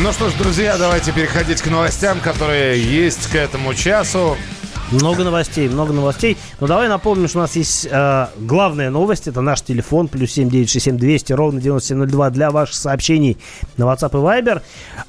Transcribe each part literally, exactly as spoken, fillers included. Ну что ж, друзья, давайте переходить к новостям, которые есть к этому часу. Много новостей, много новостей. Но давай напомним, что у нас есть э, главная новость. Это наш телефон, плюс семь девять шесть семь двести, ровно девяносто семь ноль два для ваших сообщений на WhatsApp и Viber.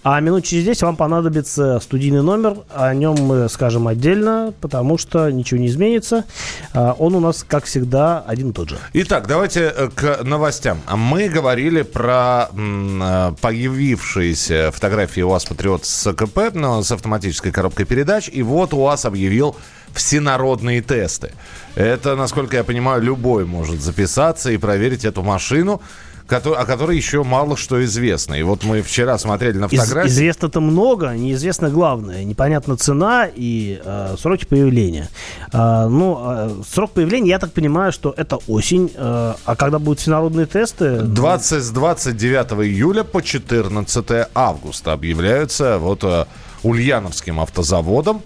А минут через десять вам понадобится студийный номер. О нем мы скажем отдельно, потому что ничего не изменится. Э, он у нас, как всегда, один и тот же. Итак, давайте к новостям. Мы говорили про м, появившиеся фотографии УАЗ Патриот с АКП, но с автоматической коробкой передач. И вот УАЗ объявил всенародные тесты. Это, насколько я понимаю, любой может записаться и проверить эту машину, о которой еще мало что известно. И вот мы вчера смотрели на фотографии. Из- известно-то много, неизвестно главное. Непонятна цена и э, сроки появления. Э, ну, э, срок появления, я так понимаю, что это осень. Э, а когда будут всенародные тесты? двадцатого с двадцать девятого июля по четырнадцатого августа объявляются вот э, Ульяновским автозаводом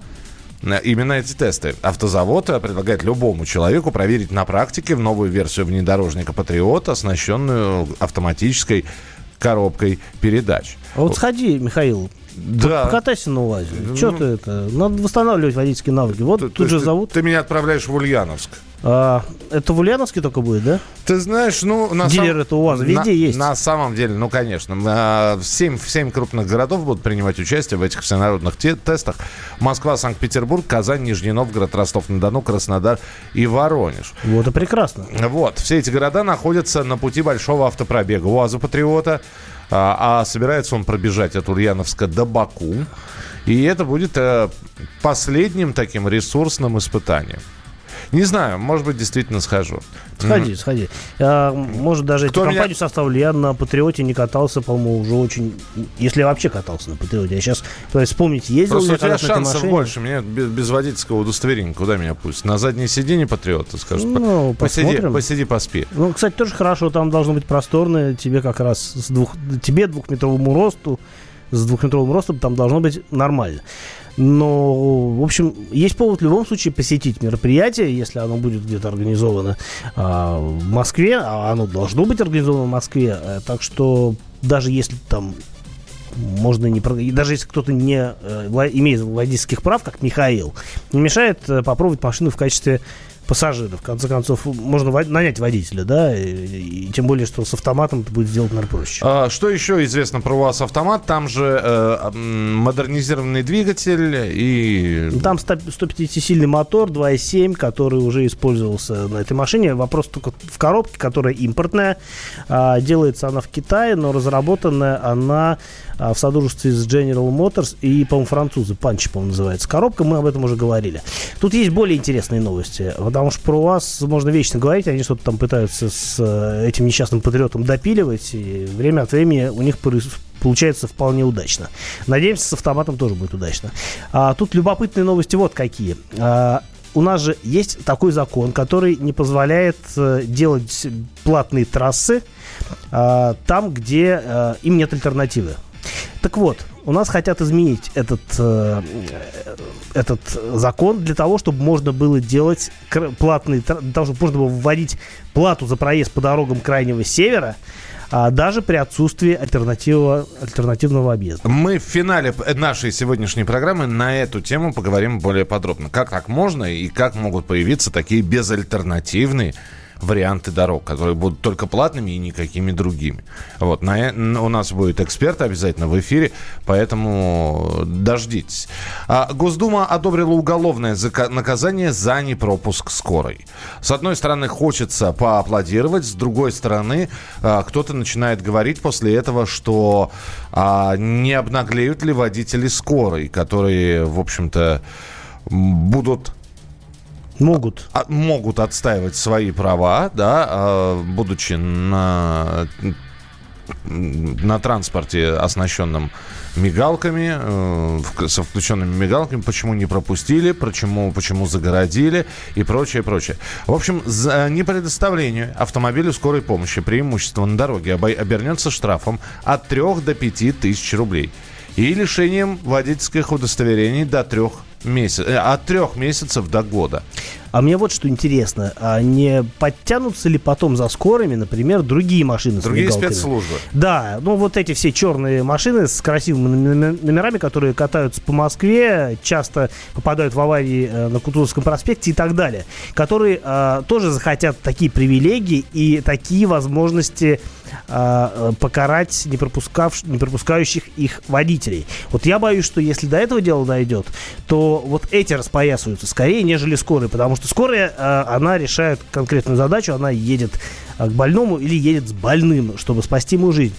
именно эти тесты. Автозавод предлагает любому человеку проверить на практике в новую версию внедорожника «Патриот», оснащенную автоматической коробкой передач. А вот сходи, Михаил, да. покатайся на УАЗе. Ну, что ты это? Надо восстанавливать водительские навыки. Вот то, тут то же ты, зовут. Ты меня отправляешь в Ульяновск. А, это в Ульяновске только будет, да? Ты знаешь, ну... на дилер сам... это у вас везде на, есть. На самом деле, ну, конечно. Семь, семь крупных городов будут принимать участие в этих всенародных те- тестах. Москва, Санкт-Петербург, Казань, Нижний Новгород, Ростов-на-Дону, Краснодар и Воронеж. Вот и прекрасно. Вот. Все эти города находятся на пути большого автопробега УАЗа Патриота. А, а собирается он пробежать от Ульяновска до Баку. И это будет э, последним таким ресурсным испытанием. Не знаю, может быть, действительно схожу. Сходи, mm. сходи. А, может, даже эту компанию меня... составлю. Я на «Патриоте» не катался, по-моему, уже очень... Если я вообще катался на «Патриоте». Я сейчас, то есть, вспомнить, ездил... Просто у тебя шансов больше. Мне без, без водительского удостоверения куда меня пустят? На заднее сиденье «Патриота», скажут. Ну, посиди, посиди, поспи. Ну, кстати, тоже хорошо. Там должно быть просторно. Тебе как раз с двух... Тебе двухметровому росту, с двухметровым ростом там должно быть нормально. Но, в общем, есть повод в любом случае посетить мероприятие, если оно будет где-то организовано а, в Москве, а оно должно быть организовано в Москве, а, так что даже если там можно не... Даже если кто-то не вла... имеет водительских прав, как Михаил, не мешает попробовать машину в качестве пассажира. В конце концов, можно вод... нанять водителя, да, и, и, и тем более, что с автоматом это будет сделать, наверное, проще. А, что еще известно про УАЗ автомат? Там же э, модернизированный двигатель и... Там сто пятидесятисильный мотор два и семь, который уже использовался на этой машине. Вопрос только в коробке, которая импортная. А, делается она в Китае, но разработанная она а, в содружестве с General Motors и, по-моему, французы. Панч, по-моему, называется коробка. Мы об этом уже говорили. Тут есть более интересные новости. Потому что про УАЗ можно вечно говорить. Они что-то там пытаются с этим несчастным патриотом допиливать. И время от времени у них получается вполне удачно. Надеемся, с автоматом тоже будет удачно. А, тут любопытные новости вот какие. А, у нас же есть такой закон, который не позволяет делать платные трассы а, там, где а, им нет альтернативы. Так вот, у нас хотят изменить этот, э, этот закон для того, чтобы можно было делать платные, для того, чтобы можно было вводить плату за проезд по дорогам Крайнего Севера, а даже при отсутствии альтернативного, альтернативного объезда. Мы в финале нашей сегодняшней программы на эту тему поговорим более подробно. Как так можно и как могут появиться такие безальтернативные варианты дорог, которые будут только платными и никакими другими. Вот. На, на, у нас будет эксперт обязательно в эфире, поэтому дождитесь. А, Госдума одобрила уголовное зака- наказание за непропуск скорой. С одной стороны, хочется поаплодировать, с другой стороны, а, кто-то начинает говорить после этого, что а, не обнаглеют ли водители скорой, которые, в общем-то, будут... Могут. А, могут отстаивать свои права, да, а, будучи на, на транспорте, оснащенном мигалками, э, в, со включенными мигалками, почему не пропустили, почему, почему загородили и прочее, прочее. В общем, за непредоставление автомобилю скорой помощи преимущество на дороге обо- обернется штрафом от трёх до пяти тысяч рублей и лишением водительских удостоверений до трех месяцев, от трех месяцев до года. А мне вот что интересно, а не подтянутся ли потом за скорыми, например, другие машины с мигалками? Другие спецслужбы. Да, ну вот эти все черные машины с красивыми номерами, которые катаются по Москве, часто попадают в аварии на Кутузовском проспекте и так далее, которые а, тоже захотят такие привилегии и такие возможности а, покарать не, пропускав, не пропускающих их водителей. Вот я боюсь, что если до этого дела дойдет, то вот эти распоясываются скорее, нежели скорые, потому что скорая, а, она решает конкретную задачу, она едет к больному или едет с больным, чтобы спасти ему жизнь.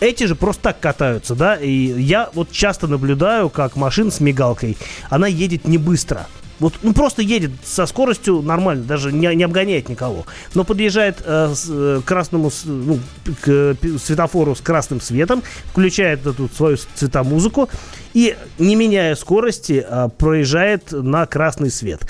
Эти же просто так катаются, да, и я вот часто наблюдаю, как машина с мигалкой, она едет не быстро. Вот, ну, просто едет со скоростью нормально, даже не, не обгоняет никого. Но подъезжает э, с, э, красному, с, ну, к э, светофору с красным светом, включает эту свою цветомузыку и, не меняя скорости, э, проезжает на красный свет.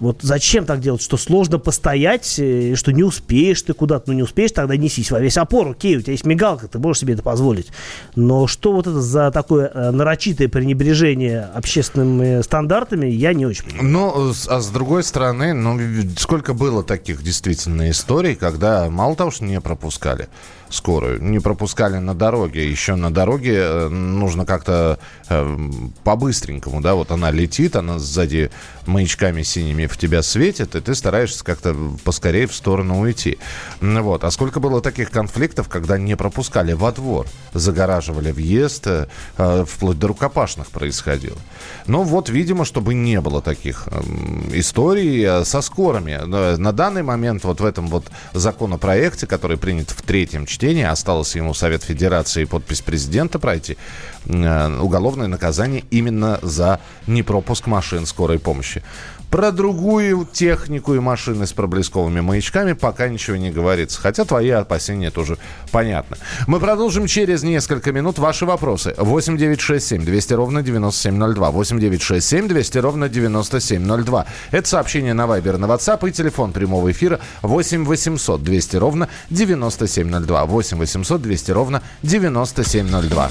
Вот зачем так делать, что сложно постоять, э, что не успеешь ты куда-то, ну не успеешь, тогда несись во весь опор, окей, у тебя есть мигалка, ты можешь себе это позволить. Но что вот это за такое э, нарочитое пренебрежение общественными стандартами, я не очень понимаю. Ну, а с другой стороны, ну сколько было таких действительно историй, когда мало того, что не пропускали скорую, не пропускали на дороге, еще на дороге нужно как-то э, по-быстренькому, да, вот она летит, она сзади маячками синими в тебя светит, и ты стараешься как-то поскорее в сторону уйти. Вот. А сколько было таких конфликтов, когда не пропускали во двор, загораживали въезд, э, вплоть до рукопашных происходило. Ну вот, видимо, чтобы не было таких э, историй со скорыми. На данный момент вот в этом вот законопроекте, который принят в третьем чтении, чтение. Осталось ему Совет Федерации и подпись президента пройти. Уголовное наказание именно за непропуск машин скорой помощи. Про другую технику и машины с проблесковыми маячками пока ничего не говорится. Хотя твои опасения тоже понятны. Мы продолжим через несколько минут. Ваши вопросы. восемь девятьсот шестьдесят семь двести ровно девяносто семь ноль два. восемь девятьсот шестьдесят семь двести ровно девяносто семь ноль два. Это сообщение на Viber, на WhatsApp и телефон прямого эфира восемь восемьсот двести ровно девяносто семь ноль два. восемь восемьсот двести ровно девяносто семь ноль два.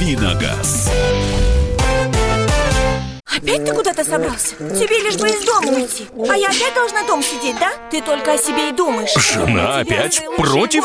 Виногаз. Опять ты куда-то собрался? Тебе лишь бы из дома уйти. А я опять должна дома сидеть, да? Ты только о себе и думаешь. Жена опять против?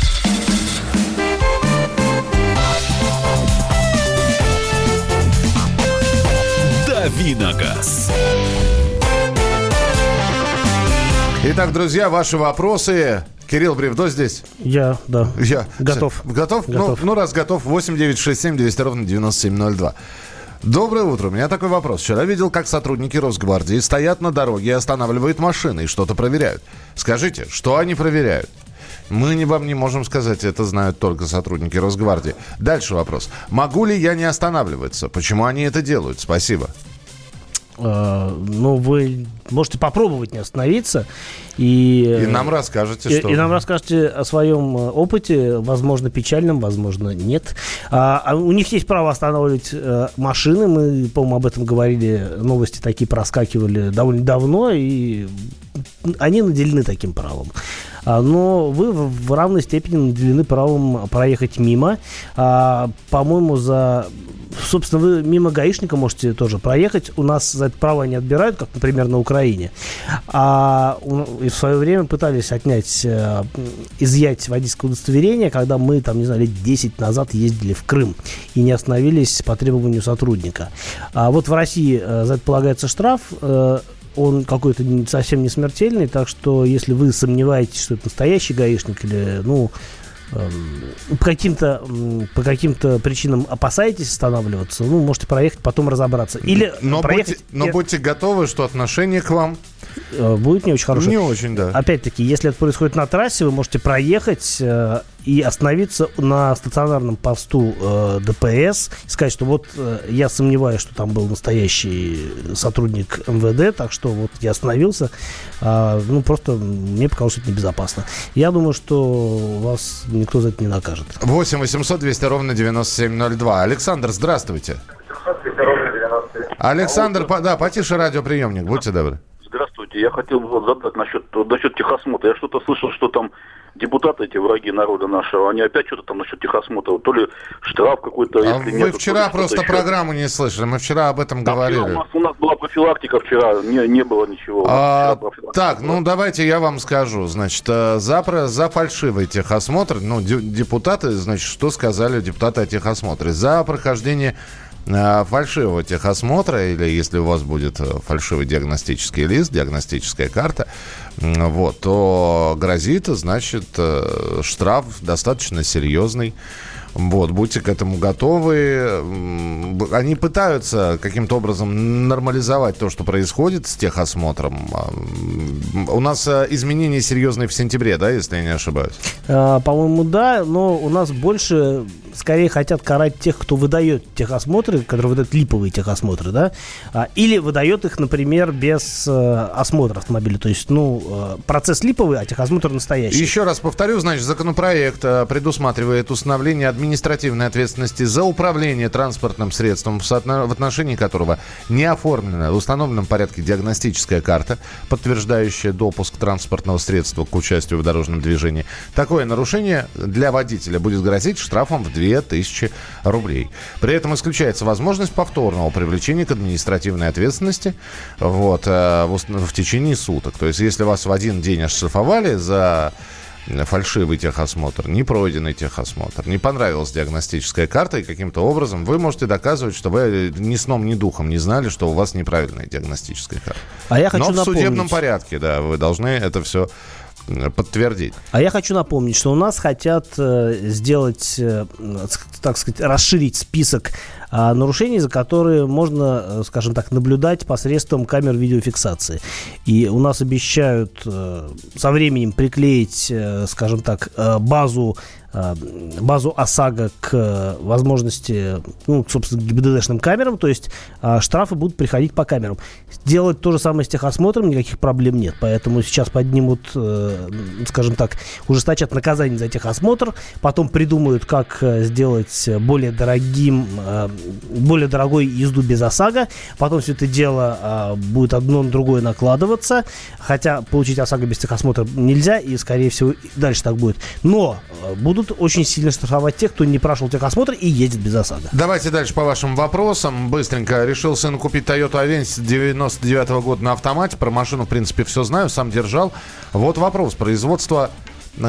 Виногаз. Итак, друзья, ваши вопросы. Кирилл Бревдо здесь? Я, да. Я. Готов. Готов? Готов. Ну, ну, раз готов, восемь девятьсот шестьдесят семь двести ровно девяносто семь ноль два. Доброе утро. У меня такой вопрос. Вчера видел, как сотрудники Росгвардии стоят на дороге и останавливают машины и что-то проверяют. Скажите, что они проверяют? Мы вам не можем сказать, это знают только сотрудники Росгвардии. Дальше вопрос. Могу ли я не останавливаться? Почему они это делают? Спасибо. Ну, вы можете попробовать не остановиться. И, и нам расскажете, и, что... И нам расскажете о своем опыте, возможно, печальном, возможно, нет. А, у них есть право останавливать машины. Мы, по-моему, об этом говорили. Новости такие проскакивали довольно давно, и они наделены таким правом. Но вы в равной степени наделены правом проехать мимо. А, по-моему, за... Собственно, вы мимо гаишника можете тоже проехать. У нас за это право не отбирают, как, например, на Украине. А и в свое время пытались отнять, изъять водительское удостоверение, когда мы, там, не знаю, лет десять назад ездили в Крым и не остановились по требованию сотрудника. А вот в России за это полагается штраф. Он какой-то совсем не смертельный, так что если вы сомневаетесь, что это настоящий гаишник или, ну... По каким-то, по каким-то причинам опасаетесь останавливаться, ну, можете проехать, потом разобраться. Или но, проехать, будьте, но и... будьте готовы, что отношение к вам будет не очень хорошее. Не очень, да. Опять-таки, если это происходит на трассе, вы можете проехать, и остановиться на стационарном посту э, ДПС и сказать, что вот э, я сомневаюсь, что там был настоящий сотрудник МВД, так что вот я остановился, э, ну просто мне показалось, что это небезопасно. Я думаю, что вас никто за это не накажет. восемь восемьсот двести ровно девяносто семь ноль два. Александр, здравствуйте. Александр, по, да, потише радиоприемник, будьте добры. Здравствуйте, я хотел бы вот задать насчет, насчет техосмотра. Я что-то слышал, что там депутаты, эти враги народа нашего, они опять что-то там насчет техосмотра, то ли штраф какой-то, а если нет. Мы вчера просто программу еще не слышали, мы вчера об этом да, говорили. У нас, у нас была профилактика вчера, не, не было ничего. А, так, была. Ну давайте я вам скажу, значит, за, за фальшивый техосмотр, ну депутаты, значит, что сказали депутаты о техосмотре? За прохождение фальшивого техосмотра, или если у вас будет фальшивый диагностический лист, диагностическая карта, вот, то грозит, значит, штраф достаточно серьезный. Вот, будьте к этому готовы. Они пытаются каким-то образом нормализовать то, что происходит с техосмотром. У нас изменения серьезные в сентябре, да, если я не ошибаюсь? А, по-моему, да, но у нас больше, скорее, хотят карать тех, кто выдает техосмотры, которые выдают липовые техосмотры, да, или выдает их, например, без осмотра автомобиля. То есть, ну, процесс липовый, а техосмотр настоящий. Еще раз повторю, значит, законопроект предусматривает установление администрации административной ответственности за управление транспортным средством, в отношении которого не оформлена в установленном порядке диагностическая карта, подтверждающая допуск транспортного средства к участию в дорожном движении. Такое нарушение для водителя будет грозить штрафом в две тысячи рублей. При этом исключается возможность повторного привлечения к административной ответственности вот, в течение суток. То есть, если вас в один день оштрафовали за фальшивый техосмотр, непройденный техосмотр, не понравилась диагностическая карта, и каким-то образом вы можете доказывать, что вы ни сном, ни духом не знали, что у вас неправильная диагностическая карта. А я хочу Но напомнить... в судебном порядке, да, вы должны это все подтвердить. А я хочу напомнить, что у нас хотят сделать, так сказать, расширить список нарушений, за которые можно, скажем так, наблюдать посредством камер видеофиксации. И у нас обещают со временем приклеить, скажем так, базу базу ОСАГО к возможности, ну, собственно, к ГИБДДшным камерам, то есть штрафы будут приходить по камерам. Делать то же самое с техосмотром никаких проблем нет, поэтому сейчас поднимут, скажем так, ужесточат наказание за техосмотр, потом придумают, как сделать более дорогим, более дорогой езду без ОСАГО, потом все это дело будет одно на другое накладываться, хотя получить ОСАГО без техосмотра нельзя, и, скорее всего, дальше так будет. Но будут очень сильно штрафовать тех, кто не прошел техосмотр и едет без ОСАГО. Давайте дальше по вашим вопросам. Быстренько. Решил сыну купить Toyota Avensis девяносто девятого года на автомате. Про машину, в принципе, все знаю. Сам держал. Вот вопрос. Производство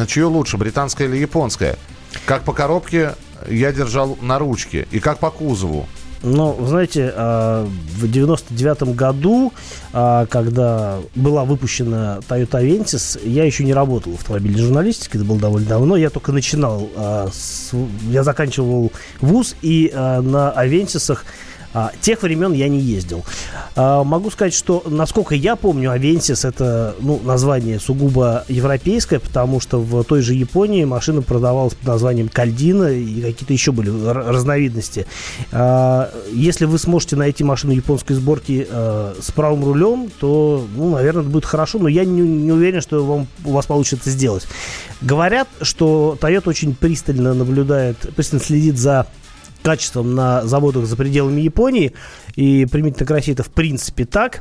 чье лучше? Британское или японское? Как по коробке я держал на ручке. И как по кузову? Ну, знаете, в девяносто девятом году, когда была выпущена Toyota Avensis, я еще не работал в автомобильной журналистике, это было довольно давно, я только начинал, я заканчивал вуз, и на Avensis-ах тех времен я не ездил. Могу сказать, что, насколько я помню, Avensis — это, ну, название сугубо европейское, потому что в той же Японии машина продавалась под названием Кальдина, и какие-то еще были разновидности. Если вы сможете найти машину японской сборки с правым рулем, то, ну, наверное, это будет хорошо, но я не, не уверен, что вам, у вас получится сделать. Говорят, что Toyota очень пристально наблюдает, пристально следит за качеством на заводах за пределами Японии, и применительно к России это в принципе так,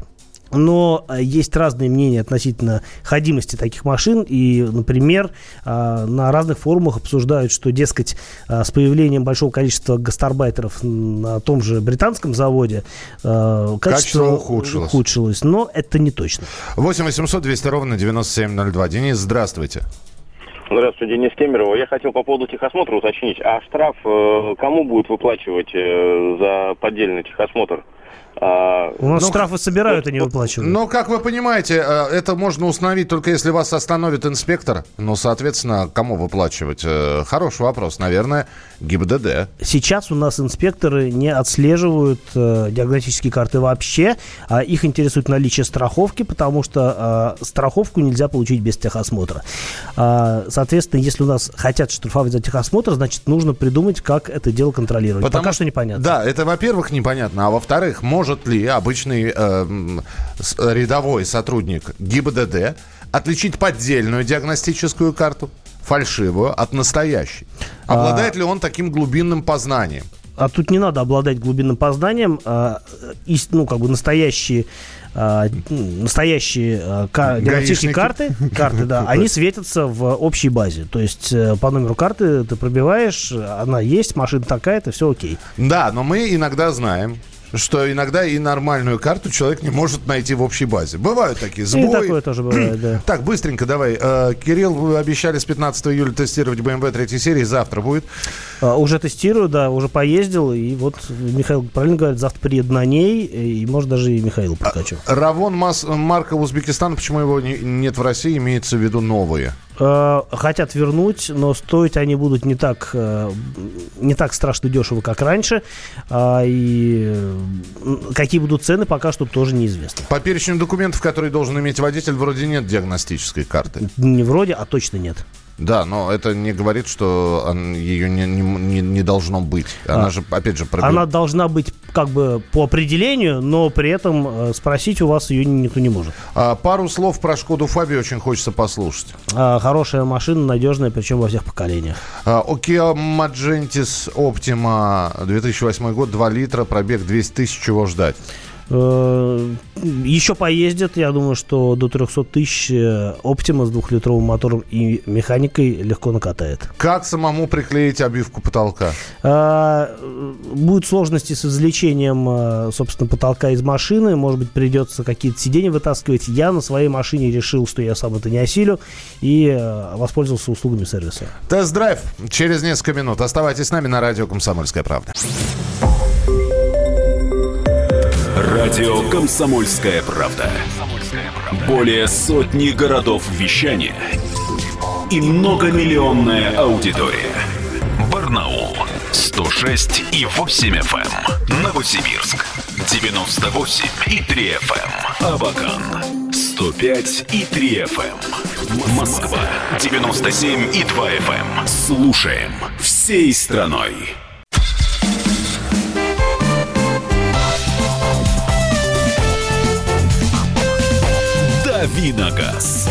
но есть разные мнения относительно ходимости таких машин, и, например, на разных форумах обсуждают, что, дескать, с появлением большого количества гастарбайтеров на том же британском заводе качество, качество ухудшилось. ухудшилось, но это не точно. восемь восемьсот двести ровно девяносто семь ноль два. Денис, здравствуйте. Здравствуйте, Денис Кемерово. Я хотел по поводу техосмотра уточнить. А штраф э, кому будет выплачивать э, за поддельный техосмотр? А, у нас ну, штрафы собирают, а не выплачивают. Но, как вы понимаете, это можно установить только если вас остановит инспектор. Ну, соответственно, кому выплачивать? Хороший вопрос, наверное, ГИБДД. Сейчас у нас инспекторы не отслеживают э, диагностические карты вообще. А их интересует наличие страховки, потому что э, страховку нельзя получить без техосмотра. А, соответственно, если у нас хотят штрафовать за техосмотр, значит, нужно придумать, как это дело контролировать. Потому... Пока что непонятно. Да, это, во-первых, непонятно. А во-вторых, можно... Может ли обычный э, рядовой сотрудник ГИБДД отличить поддельную диагностическую карту, фальшивую, от настоящей? Обладает а... ли он таким глубинным познанием? А тут не надо обладать глубинным познанием. А, и, ну, как бы настоящие... А, настоящие а, ка- диагностические карты, карты да, они светятся в общей базе. То есть по номеру карты ты пробиваешь, она есть, машина такая-то, все окей. Да, но мы иногда знаем, что иногда и нормальную карту человек не может найти в общей базе. Бывают такие сбои. И такое тоже бывает, да. Так, быстренько давай. Кирилл, вы обещали с пятнадцатого июля тестировать бэ эм вэ третьей серии. Завтра будет? Уже тестирую, да, уже поездил. И вот Михаил правильно говорит, завтра приеду на ней. И, может, даже и Михаил прокачу. Равон Мас, марка Узбекистана, почему его не, нет в России, имеется в виду новые? Хотят вернуть, но стоить они будут не так, не так страшно дешево, как раньше. И какие будут цены, пока что тоже неизвестно. По перечню документов, которые должен иметь водитель, вроде нет диагностической карты. Не вроде, а точно нет. Да, но это не говорит, что ее не, не, не должно быть. Она а, же, опять же, пробил... Она должна быть как бы по определению, но при этом спросить у вас ее никто не может. А, пару слов про Шкоду Фаби очень хочется послушать. А, хорошая машина, надежная, причем во всех поколениях. Kia Magentis Optima, две тысячи восьмой год, два литра, пробег двести тысяч, чего ждать? Еще поездят, я думаю, что до трехсот тысяч Optima с двухлитровым мотором и механикой легко накатает. Как самому приклеить обивку потолка? Будут сложности с извлечением, собственно, потолка из машины. Может быть, придется какие-то сиденья вытаскивать. Я на своей машине решил, что я сам это не осилю, и воспользовался услугами сервиса. Тест-драйв через несколько минут. Оставайтесь с нами на радио «Комсомольская правда». Радио «Комсомольская правда». Более сотни городов вещания и многомиллионная аудитория. Барнаул сто шесть и восемь эф эм, Новосибирск девяносто восемь и три эф эм, Абакан сто пять и три эф эм, Москва девяносто семь и два эф эм. Слушаем всей страной. Виногаз.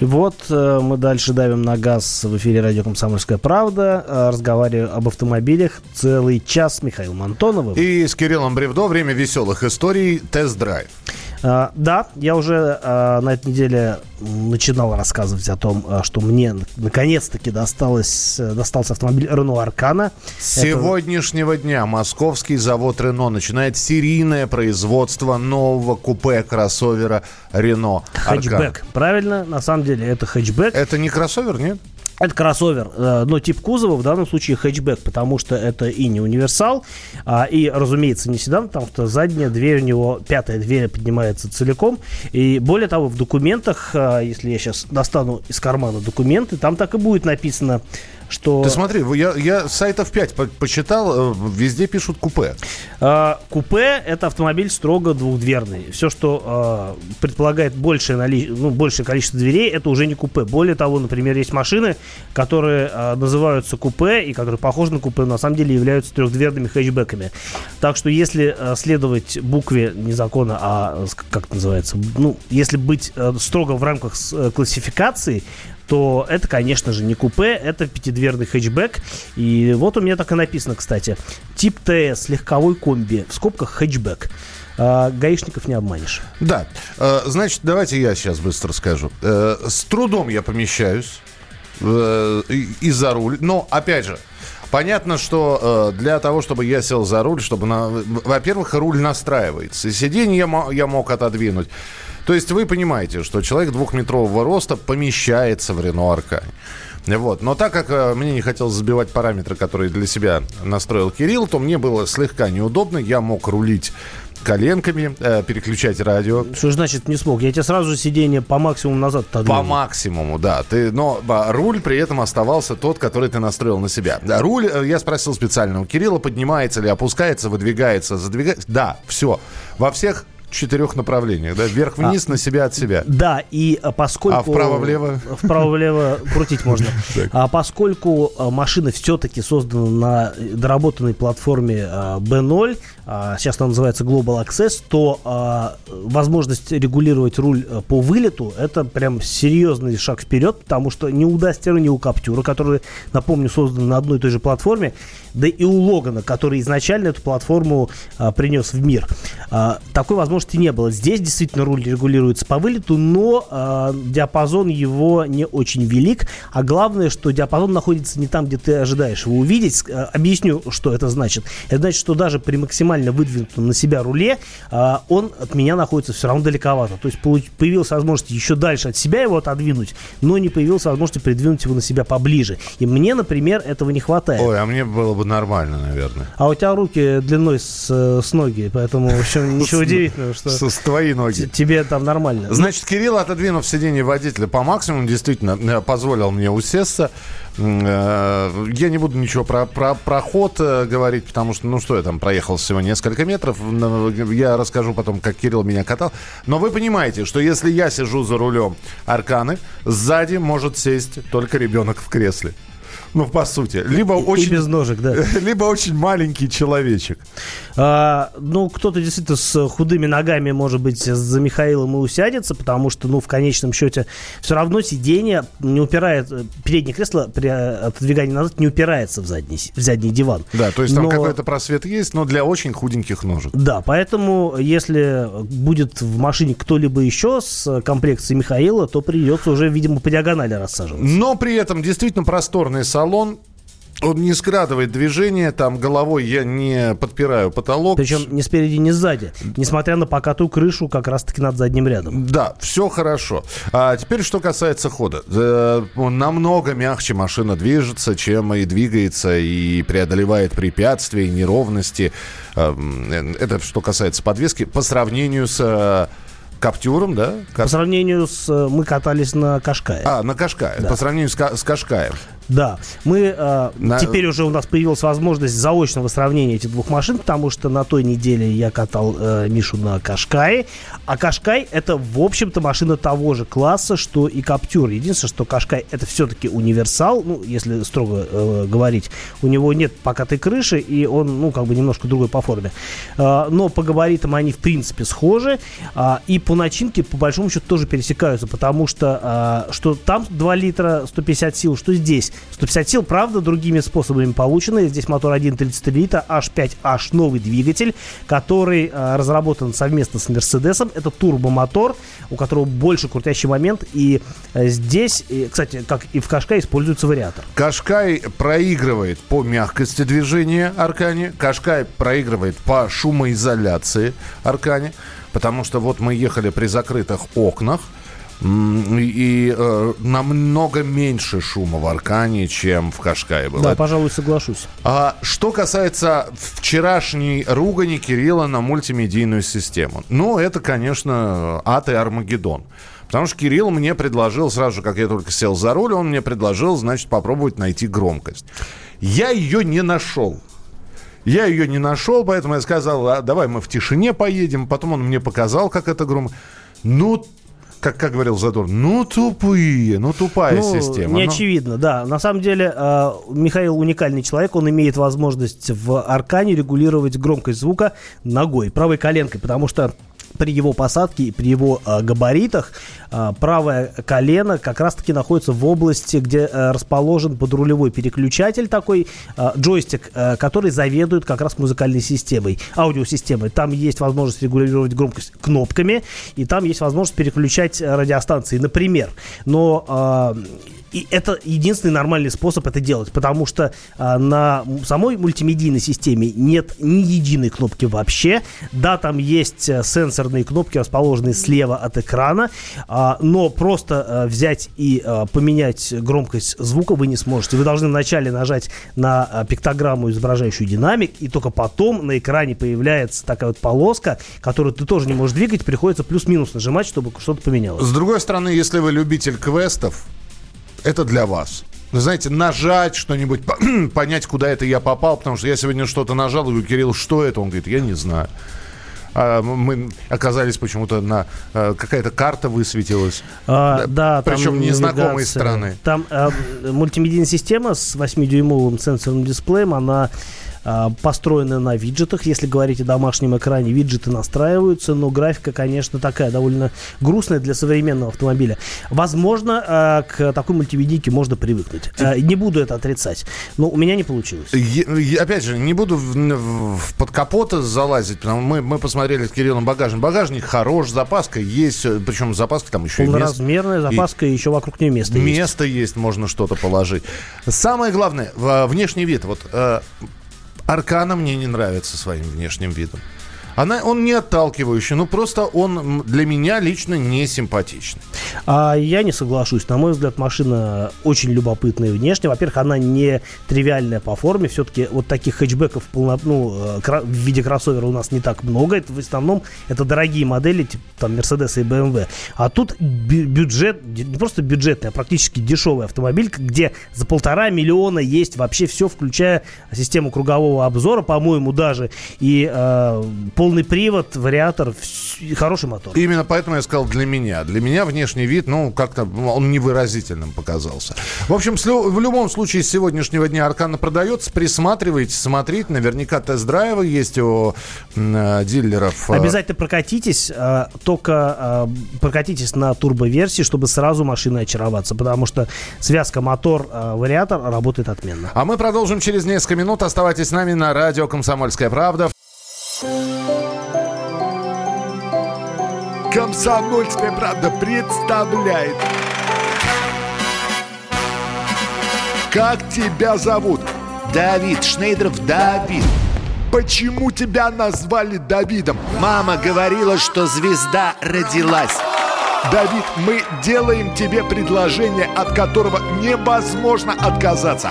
И вот э, мы дальше давим на газ в эфире радио «Комсомольская правда». Э, разговариваю об автомобилях целый час с Михаилом Антоновым. И с Кириллом Бревдо. Время веселых историй. Тест-драйв. Э, да, я уже э, на этой неделе начинал рассказывать о том, что мне наконец-таки досталось, достался автомобиль Renault Arkana. С Это... сегодняшнего дня московский завод Renault начинает серийное производство нового купе-кроссовера Renault Arkana. Хэтчбэк, правильно, на самом деле. Это хэтчбэк. Это не кроссовер, нет? Это кроссовер, но тип кузова в данном случае хэтчбэк, потому что это и не универсал, и, разумеется, не седан, потому что задняя дверь у него, пятая дверь поднимается целиком. И более того, в документах, если я сейчас достану из кармана документы, там так и будет написано, что... Ты смотри, я, я сайтов пять по- почитал, везде пишут купе. А, купе — это автомобиль строго двухдверный. Все, что а, предполагает большее, нали... ну, большее количество дверей, это уже не купе. Более того, например, есть машины, которые а, называются купе и которые похожи на купе, но на самом деле являются трехдверными хэтчбэками. Так что если а, следовать букве не закона, а как это называется, ну, если быть а, строго в рамках с, а, классификации, то это, конечно же, не купе, это пятидверный хэтчбэк. И вот у меня так и написано, кстати. Тип ТС, легковой комби, в скобках хэтчбэк. А, гаишников не обманешь. Да, значит, давайте я сейчас быстро скажу. С трудом я помещаюсь и за руль. Но, опять же, понятно, что для того, чтобы я сел за руль, чтобы, на... во-первых, руль настраивается. И сиденье я мог отодвинуть. То есть вы понимаете, что человек двухметрового роста помещается в Renault Arkana. Вот. Но так как мне не хотелось забивать параметры, которые для себя настроил Кирилл, то мне было слегка неудобно. Я мог рулить коленками, э, переключать радио. Что же значит не смог? Я тебе сразу сиденье по максимуму назад отодвинул. По максимуму, да. Ты, но руль при этом оставался тот, который ты настроил на себя. Руль, я спросил специально у Кирилла, поднимается ли, опускается, выдвигается, задвигается. Да, все. Во всех четырех направлениях, да, вверх-вниз, а, на себя, от себя. Да, и поскольку... А вправо-влево? Вправо-влево крутить можно. А поскольку машина все-таки создана на доработанной платформе би ноль, сейчас она называется Global Access, то возможность регулировать руль по вылету — это прям серьезный шаг вперед, потому что ни у Дастера, ни у Каптюра, которые, напомню, созданы на одной и той же платформе, да и у Логана, который изначально эту платформу принес в мир, такой возможности не было. Здесь действительно руль регулируется по вылету, но э, диапазон его не очень велик. А главное, что диапазон находится не там, где ты ожидаешь его увидеть. Э, объясню, что это значит. Это значит, что даже при максимально выдвинутом на себя руле э, он от меня находится все равно далековато. То есть получ- появилась возможность еще дальше от себя его отодвинуть, но не появилась возможность придвинуть его на себя поближе. И мне, например, этого не хватает. Ой, а мне было бы нормально, наверное. А у тебя руки длиной с, с ноги, поэтому вообще ничего удивительного. Что с твоей ноги. Тебе там нормально. Значит, Кирилл, отодвинув сиденье водителя по максимуму, действительно позволил мне усесться. Я не буду ничего про, про, про ход говорить, потому что, ну что, я там проехал всего несколько метров. Я расскажу потом, как Кирилл меня катал. Но вы понимаете, что если я сижу за рулем Арканы, сзади может сесть только ребенок в кресле. Ну, по сути. Либо и, очень... И без ножек, да. Либо очень маленький человечек. А, ну, кто-то действительно с худыми ногами, может быть, за Михаилом и усядется, потому что, ну, в конечном счете, все равно сиденье не упирает... Переднее кресло при отодвигании назад не упирается в задний, в задний диван. Да, то есть там но... какой-то просвет есть, но для очень худеньких ножек. Да, поэтому, если будет в машине кто-либо еще с комплекцией Михаила, то придется уже, видимо, по диагонали рассаживаться. Но при этом действительно просторный салон. Салон, он не скрадывает движение, там головой я не подпираю потолок. Причем ни спереди, ни сзади, несмотря на покатую крышу как раз-таки над задним рядом. Да, все хорошо. А теперь, что касается хода. Э, намного мягче машина движется, чем и двигается, и преодолевает препятствия, и неровности. Э, это что касается подвески по сравнению с... Каптюром, да? По сравнению с... Мы катались на Qashqai. А, на Qashqai. Да. По сравнению с, с Qashqai. Да. Мы... Э, на... Теперь уже у нас появилась возможность заочного сравнения этих двух машин, потому что на той неделе я катал э, Мишу на Qashqai. А Qashqai — это, в общем-то, машина того же класса, что и Каптюр. Единственное, что Qashqai — это все-таки универсал, ну, если строго э, говорить. У него нет покатой крыши, и он, ну, как бы немножко другой по форме. Э, но по габаритам они, в принципе, схожи. Э, и по начинке, по большому счету, тоже пересекаются, потому что, э, что там два литра сто пятьдесят сил, что здесь сто пятьдесят сил, правда, другими способами получены. Здесь мотор один целых тридцать три сотых литра, аш пять аш, новый двигатель, который э, разработан совместно с Мерседесом. Это турбомотор, у которого больше крутящий момент, и э, здесь, и, кстати, как и в Qashqai, используется вариатор. Qashqai проигрывает по мягкости движения Аркане, Qashqai проигрывает по шумоизоляции Аркане. Потому что вот мы ехали при закрытых окнах, и, и э, намного меньше шума в Аркане, чем в Qashqai было. Да, пожалуй, соглашусь. А, что касается вчерашней ругани Кирилла на мультимедийную систему. Ну, это, конечно, ад и Армагеддон. Потому что Кирилл мне предложил, сразу же, как я только сел за руль, он мне предложил, значит, попробовать найти громкость. Я ее не нашел. Я ее не нашел, поэтому я сказал, а, давай мы в тишине поедем. Потом он мне показал, как это громко. Ну, как, как говорил Задор, ну тупые, ну тупая ну, система. Неочевидно, но... да. На самом деле э, Михаил уникальный человек. Он имеет возможность в Аркане регулировать громкость звука ногой, правой коленкой, потому что при его посадке и при его э, габаритах э, правое колено как раз-таки находится в области, где э, расположен подрулевой переключатель такой, э, джойстик, э, который заведует как раз музыкальной системой, аудиосистемой. Там есть возможность регулировать громкость кнопками, и там есть возможность переключать радиостанции, например. Но... Э, И это единственный нормальный способ это делать, потому что а, на самой мультимедийной системе нет ни единой кнопки вообще. Да, там есть сенсор черные кнопки, расположенные слева от экрана, а, но просто а, взять и а, поменять громкость звука вы не сможете. Вы должны вначале нажать на а, пиктограмму, изображающую динамик, и только потом на экране появляется такая вот полоска, которую ты тоже не можешь двигать, приходится плюс-минус нажимать, чтобы что-то поменялось. С другой стороны, если вы любитель квестов, это для вас. Вы знаете, нажать что-нибудь, понять, куда это я попал, потому что я сегодня что-то нажал, и говорю: Кирилл, что это? Он говорит: я не знаю. А мы оказались почему-то на... Какая-то карта высветилась. А, да, причем незнакомой страны. Там а, мультимедийная система с восьмидюймовым сенсорным дисплеем, она а, построена на виджетах. Если говорить о домашнем экране, виджеты настраиваются, но графика, конечно, такая довольно грустная для современного автомобиля. Возможно, а, к такой мультимедийке можно привыкнуть. А, не буду это отрицать. Но у меня не получилось. Я, я, опять же, не буду в, в под капот залазить, потому что мы, мы посмотрели смотрели с Кириллом багажник. Багажник хорош, запаска есть, причем запаска там еще и место. Полноразмерная запаска, и еще вокруг нее место есть. Место есть, можно что-то положить. Самое главное, внешний вид. Вот Аркана мне не нравится своим внешним видом. Она, он не отталкивающий, но просто он для меня лично не симпатичный. А я не соглашусь. На мой взгляд, машина очень любопытная внешне. Во-первых, она не тривиальная по форме. Все-таки вот таких хэтчбеков полно, ну, в виде кроссовера у нас не так много. Это в основном это дорогие модели, типа там Mercedes и бэ эм вэ. А тут бюджет, не просто бюджетный, а практически дешевый автомобиль, где за полтора миллиона есть вообще все, включая систему кругового обзора, по-моему, даже, и э, полный привод, вариатор, хороший мотор. Именно поэтому я сказал для меня. Для меня внешний вид, ну, как-то он невыразительным показался. В общем, в любом случае, с сегодняшнего дня Аркана продается. Присматривайтесь, смотрите. Наверняка тест-драйвы есть у э, дилеров. Обязательно прокатитесь. Э, только э, прокатитесь на турбоверсии, чтобы сразу машиной очароваться. Потому что связка мотор-вариатор э, работает отменно. А мы продолжим через несколько минут. Оставайтесь с нами на радио «Комсомольская правда». «Комсомольская правда» представляет. Как тебя зовут? Давид Шнейдров Давид. Почему тебя назвали Давидом? Мама говорила, что звезда родилась. Давид, мы делаем тебе предложение, от которого невозможно отказаться.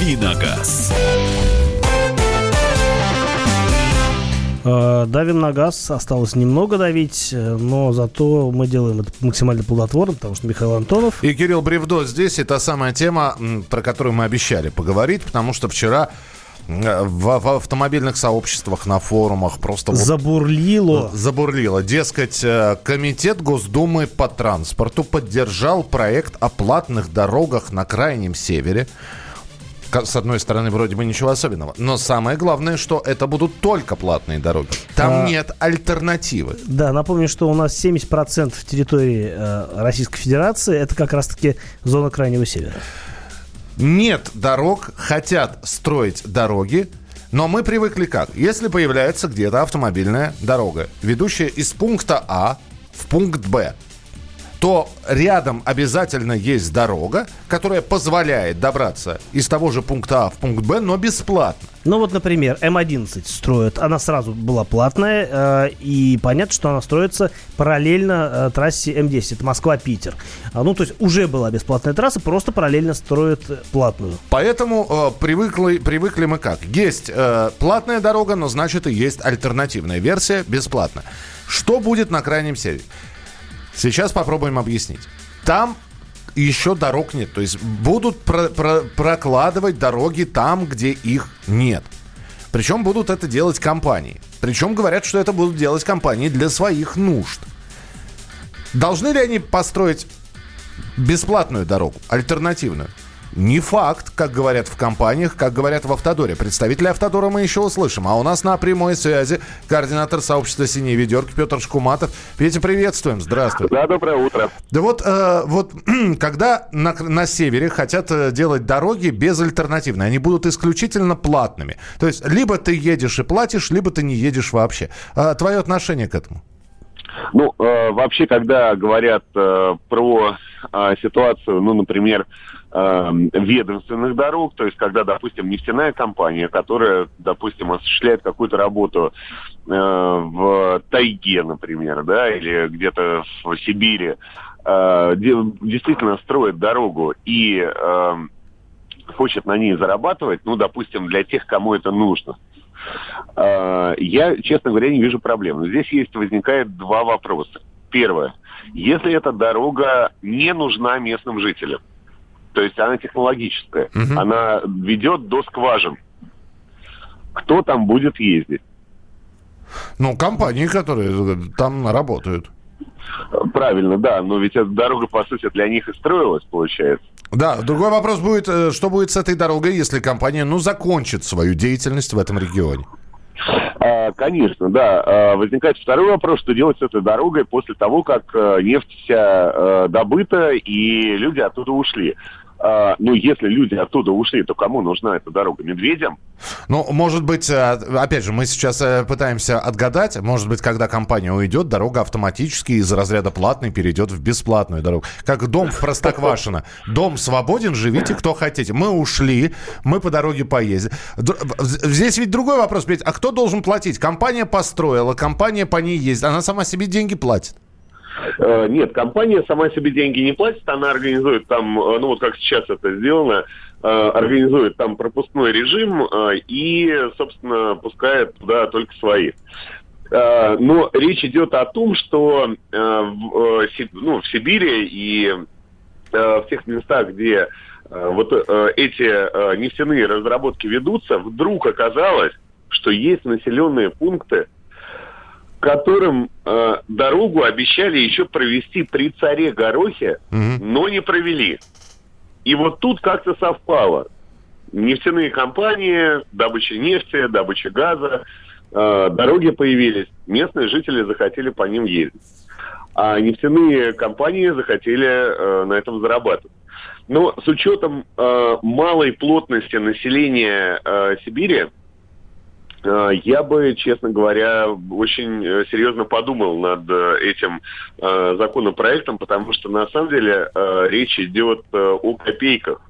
Виногаз. Давим на газ, осталось немного давить, но зато мы делаем это максимально плодотворно, потому что Михаил Антонов и Кирилл Бревдо здесь, и та самая тема, про которую мы обещали поговорить, потому что вчера В, в автомобильных сообществах, на форумах просто... Забурлило. Вот, забурлило. Дескать, комитет Госдумы по транспорту поддержал проект о платных дорогах на Крайнем Севере. С одной стороны, вроде бы ничего особенного. Но самое главное, что это будут только платные дороги. Там а, нет альтернативы. Да, напомню, что у нас семьдесят процентов территории э, Российской Федерации — это как раз-таки зона Крайнего Севера. Нет дорог, хотят строить дороги. Но мы привыкли как? Если появляется где-то автомобильная дорога, ведущая из пункта А в пункт Б, то рядом обязательно есть дорога, которая позволяет добраться из того же пункта А в пункт Б, но бесплатно. Ну вот, например, эм одиннадцать строят. Она сразу была платная, э, и понятно, что она строится параллельно э, трассе эм десять, Москва-Питер. А, ну, то есть уже была бесплатная трасса, просто параллельно строят платную. Поэтому э, привыкли, привыкли мы как? Есть э, платная дорога, но значит и есть альтернативная версия, бесплатная. Что будет на Крайнем Севере? Сейчас попробуем объяснить. Там еще дорог нет. То есть будут про- про- прокладывать дороги там, где их нет. Причем будут это делать компании. Причем говорят, что это будут делать компании для своих нужд. Должны ли они построить бесплатную дорогу, альтернативную? Не факт, как говорят в компаниях, как говорят в «Автодоре». Представителя «Автодора» мы еще услышим. А у нас на прямой связи координатор сообщества «Синее ведерко» Петр Шкуматов. Петя, приветствуем. Здравствуй. Да, доброе утро. Да вот, э, вот когда на, на севере хотят делать дороги безальтернативные, они будут исключительно платными. То есть либо ты едешь и платишь, либо ты не едешь вообще. Э, твое отношение к этому? Ну, э, вообще, когда говорят э, про э, ситуацию, ну, например, э, ведомственных дорог, то есть когда, допустим, нефтяная компания, которая, допустим, осуществляет какую-то работу э, в тайге, например, да, или где-то в Сибири, э, действительно строит дорогу и э, хочет на ней зарабатывать, ну, допустим, для тех, кому это нужно. Я, честно говоря, не вижу проблем. Здесь есть, возникает два вопроса. Первое. Если эта дорога не нужна местным жителям, то есть она технологическая, угу. она ведет до скважин, кто там будет ездить? Ну, компании, которые там работают. Правильно, да. Но ведь эта дорога, по сути, для них и строилась, получается. Да, другой вопрос будет, что будет с этой дорогой, если компания, ну, закончит свою деятельность в этом регионе? Конечно, да. Возникает второй вопрос, что делать с этой дорогой после того, как нефть вся добыта и люди оттуда ушли. Ну, если люди оттуда ушли, то кому нужна эта дорога? Медведям? Ну, может быть, опять же, мы сейчас пытаемся отгадать. Может быть, когда компания уйдет, дорога автоматически из разряда платной перейдет в бесплатную дорогу. Как дом в Простоквашино. Дом свободен, живите кто хотите. Мы ушли, мы по дороге поездим. Здесь ведь другой вопрос. Петь, а кто должен платить? Компания построила, компания по ней ездит. Она сама себе деньги платит. Нет, компания сама себе деньги не платит, она организует там, ну вот как сейчас это сделано, организует там пропускной режим и, собственно, пускает туда только своих. Но речь идет о том, что ну, в Сибири и в тех местах, где вот эти нефтяные разработки ведутся, вдруг оказалось, что есть населенные пункты, которым э, дорогу обещали еще провести при царе Горохе, mm-hmm. но не провели. И вот тут как-то совпало. Нефтяные компании, добыча нефти, добыча газа, э, дороги появились. Местные жители захотели по ним ездить. А нефтяные компании захотели э, на этом зарабатывать. Но с учетом э, малой плотности населения э, Сибири, я бы, честно говоря, очень серьезно подумал над этим законопроектом, потому что, на самом деле, речь идет о копейках.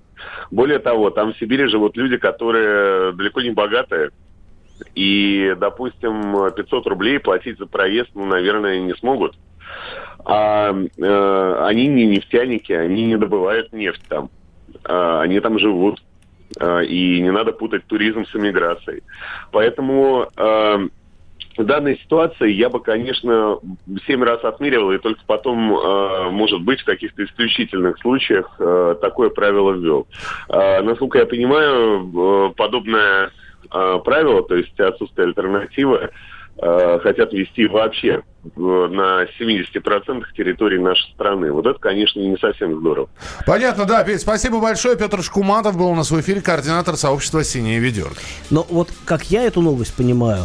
Более того, там в Сибири живут люди, которые далеко не богатые. И, допустим, пятьсот рублей платить за проезд, ну, наверное, не смогут. А они не нефтяники, они не добывают нефть там. Они там живут. И не надо путать туризм с эмиграцией. Поэтому э, в данной ситуации я бы, конечно, семь раз отмеривал, и только потом, э, может быть, в каких-то исключительных случаях э, такое правило ввел. Э, насколько я понимаю, э, подобное э, правило, то есть отсутствие альтернативы, э, хотят ввести вообще на семьдесят процентов территории нашей страны. Вот это, конечно, не совсем здорово. Понятно, да, Петь, спасибо большое. Петр Шкуматов был у нас в эфире, координатор сообщества «Синее ведерко». Но вот как я эту новость понимаю,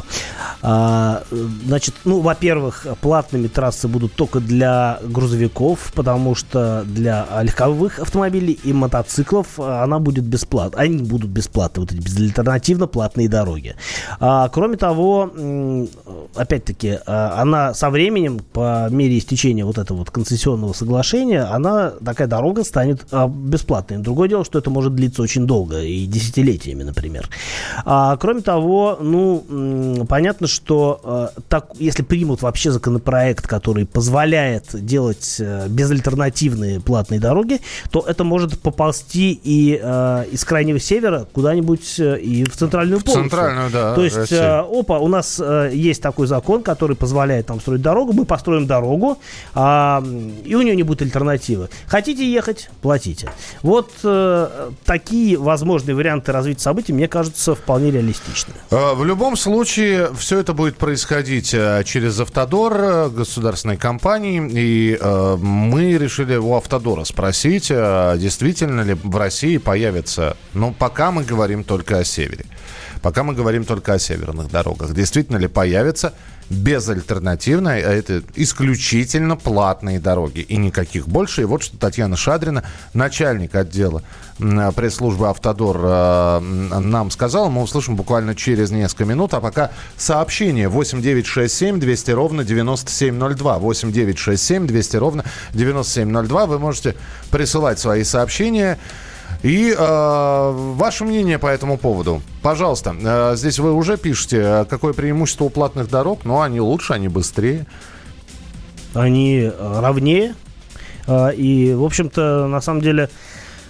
а, значит, ну, во-первых, платными трассы будут только для грузовиков, потому что для легковых автомобилей и мотоциклов она будет бесплатна. Они будут бесплатны, вот эти безальтернативно платные дороги. А, кроме того, опять-таки, она со временем, по мере истечения вот этого вот концессионного соглашения, она, такая дорога станет а, бесплатной. Другое дело, что это может длиться очень долго, и десятилетиями, например. А, кроме того, ну, м- понятно, что а, так, если примут вообще законопроект, который позволяет делать а, безальтернативные платные дороги, то это может поползти и а, из Крайнего Севера куда-нибудь и в центральную полосу. Центральную, да. То есть, а, опа, у нас а, есть такой закон, который позволяет там строить построить дорогу, мы построим дорогу, а, и у нее не будет альтернативы. Хотите ехать, платите. Вот э, такие возможные варианты развития событий, мне кажется, вполне реалистичны. В любом случае, все это будет происходить через Автодор, государственные компании, и э, мы решили у Автодора спросить, действительно ли в России появится, ну, пока мы говорим только о севере. Пока мы говорим только о северных дорогах. Действительно ли появится безальтернативная, а это исключительно платные дороги. И никаких больше. И вот что Татьяна Шадрина, начальник отдела пресс-службы «Автодор», нам сказала. Мы услышим буквально через несколько минут. А пока сообщение восемь девять шесть семь двести ровно девяносто семь ноль два. восемь девять шесть семь двести ровно девяносто семь ноль два. Вы можете присылать свои сообщения. И э, ваше мнение по этому поводу. Пожалуйста, э, здесь вы уже пишете, какое преимущество у платных дорог. Но они лучше, они быстрее. Они ровнее. Э, и, в общем-то, на самом деле,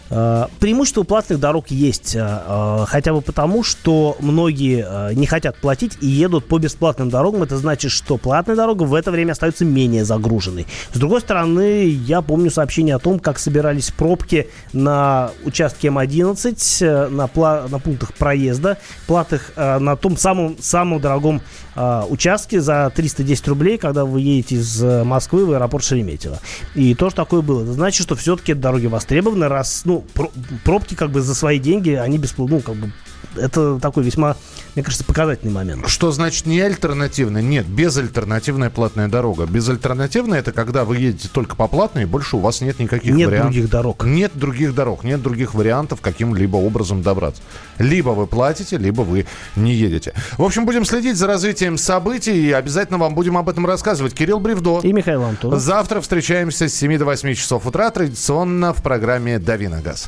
э, преимущество у платных дорог есть. Э, хотя бы потому, что многие э, не хотят платить и едут по бесплатным дорогам. Это значит, что платная дорога в это время остается менее загруженной. С другой стороны, я помню сообщение о том, как собирались пробки на участке М одиннадцать, на, пла- на пунктах проезда, платных, э, на том самом, самом дорогом э, участке за триста десять рублей, когда вы едете из Москвы в аэропорт Шереметьево. И тоже такое было. Это значит, что все-таки дороги востребованы, раз, ну, пробки как бы за свои деньги, они бесплатно, ну, как бы, это такой весьма, мне кажется, показательный момент. Что значит не альтернативная? Нет, безальтернативная платная дорога. Безальтернативная — это когда вы едете только по платной, и больше у вас нет никаких нет вариантов. Нет других дорог. Нет других дорог, нет других вариантов каким-либо образом добраться. Либо вы платите, либо вы не едете. В общем, будем следить за развитием событий и обязательно вам будем об этом рассказывать. Кирилл Бревдо. И Михаил Антонов. Завтра встречаемся с семи до восьми часов утра, традиционно в программе «Дави на газ».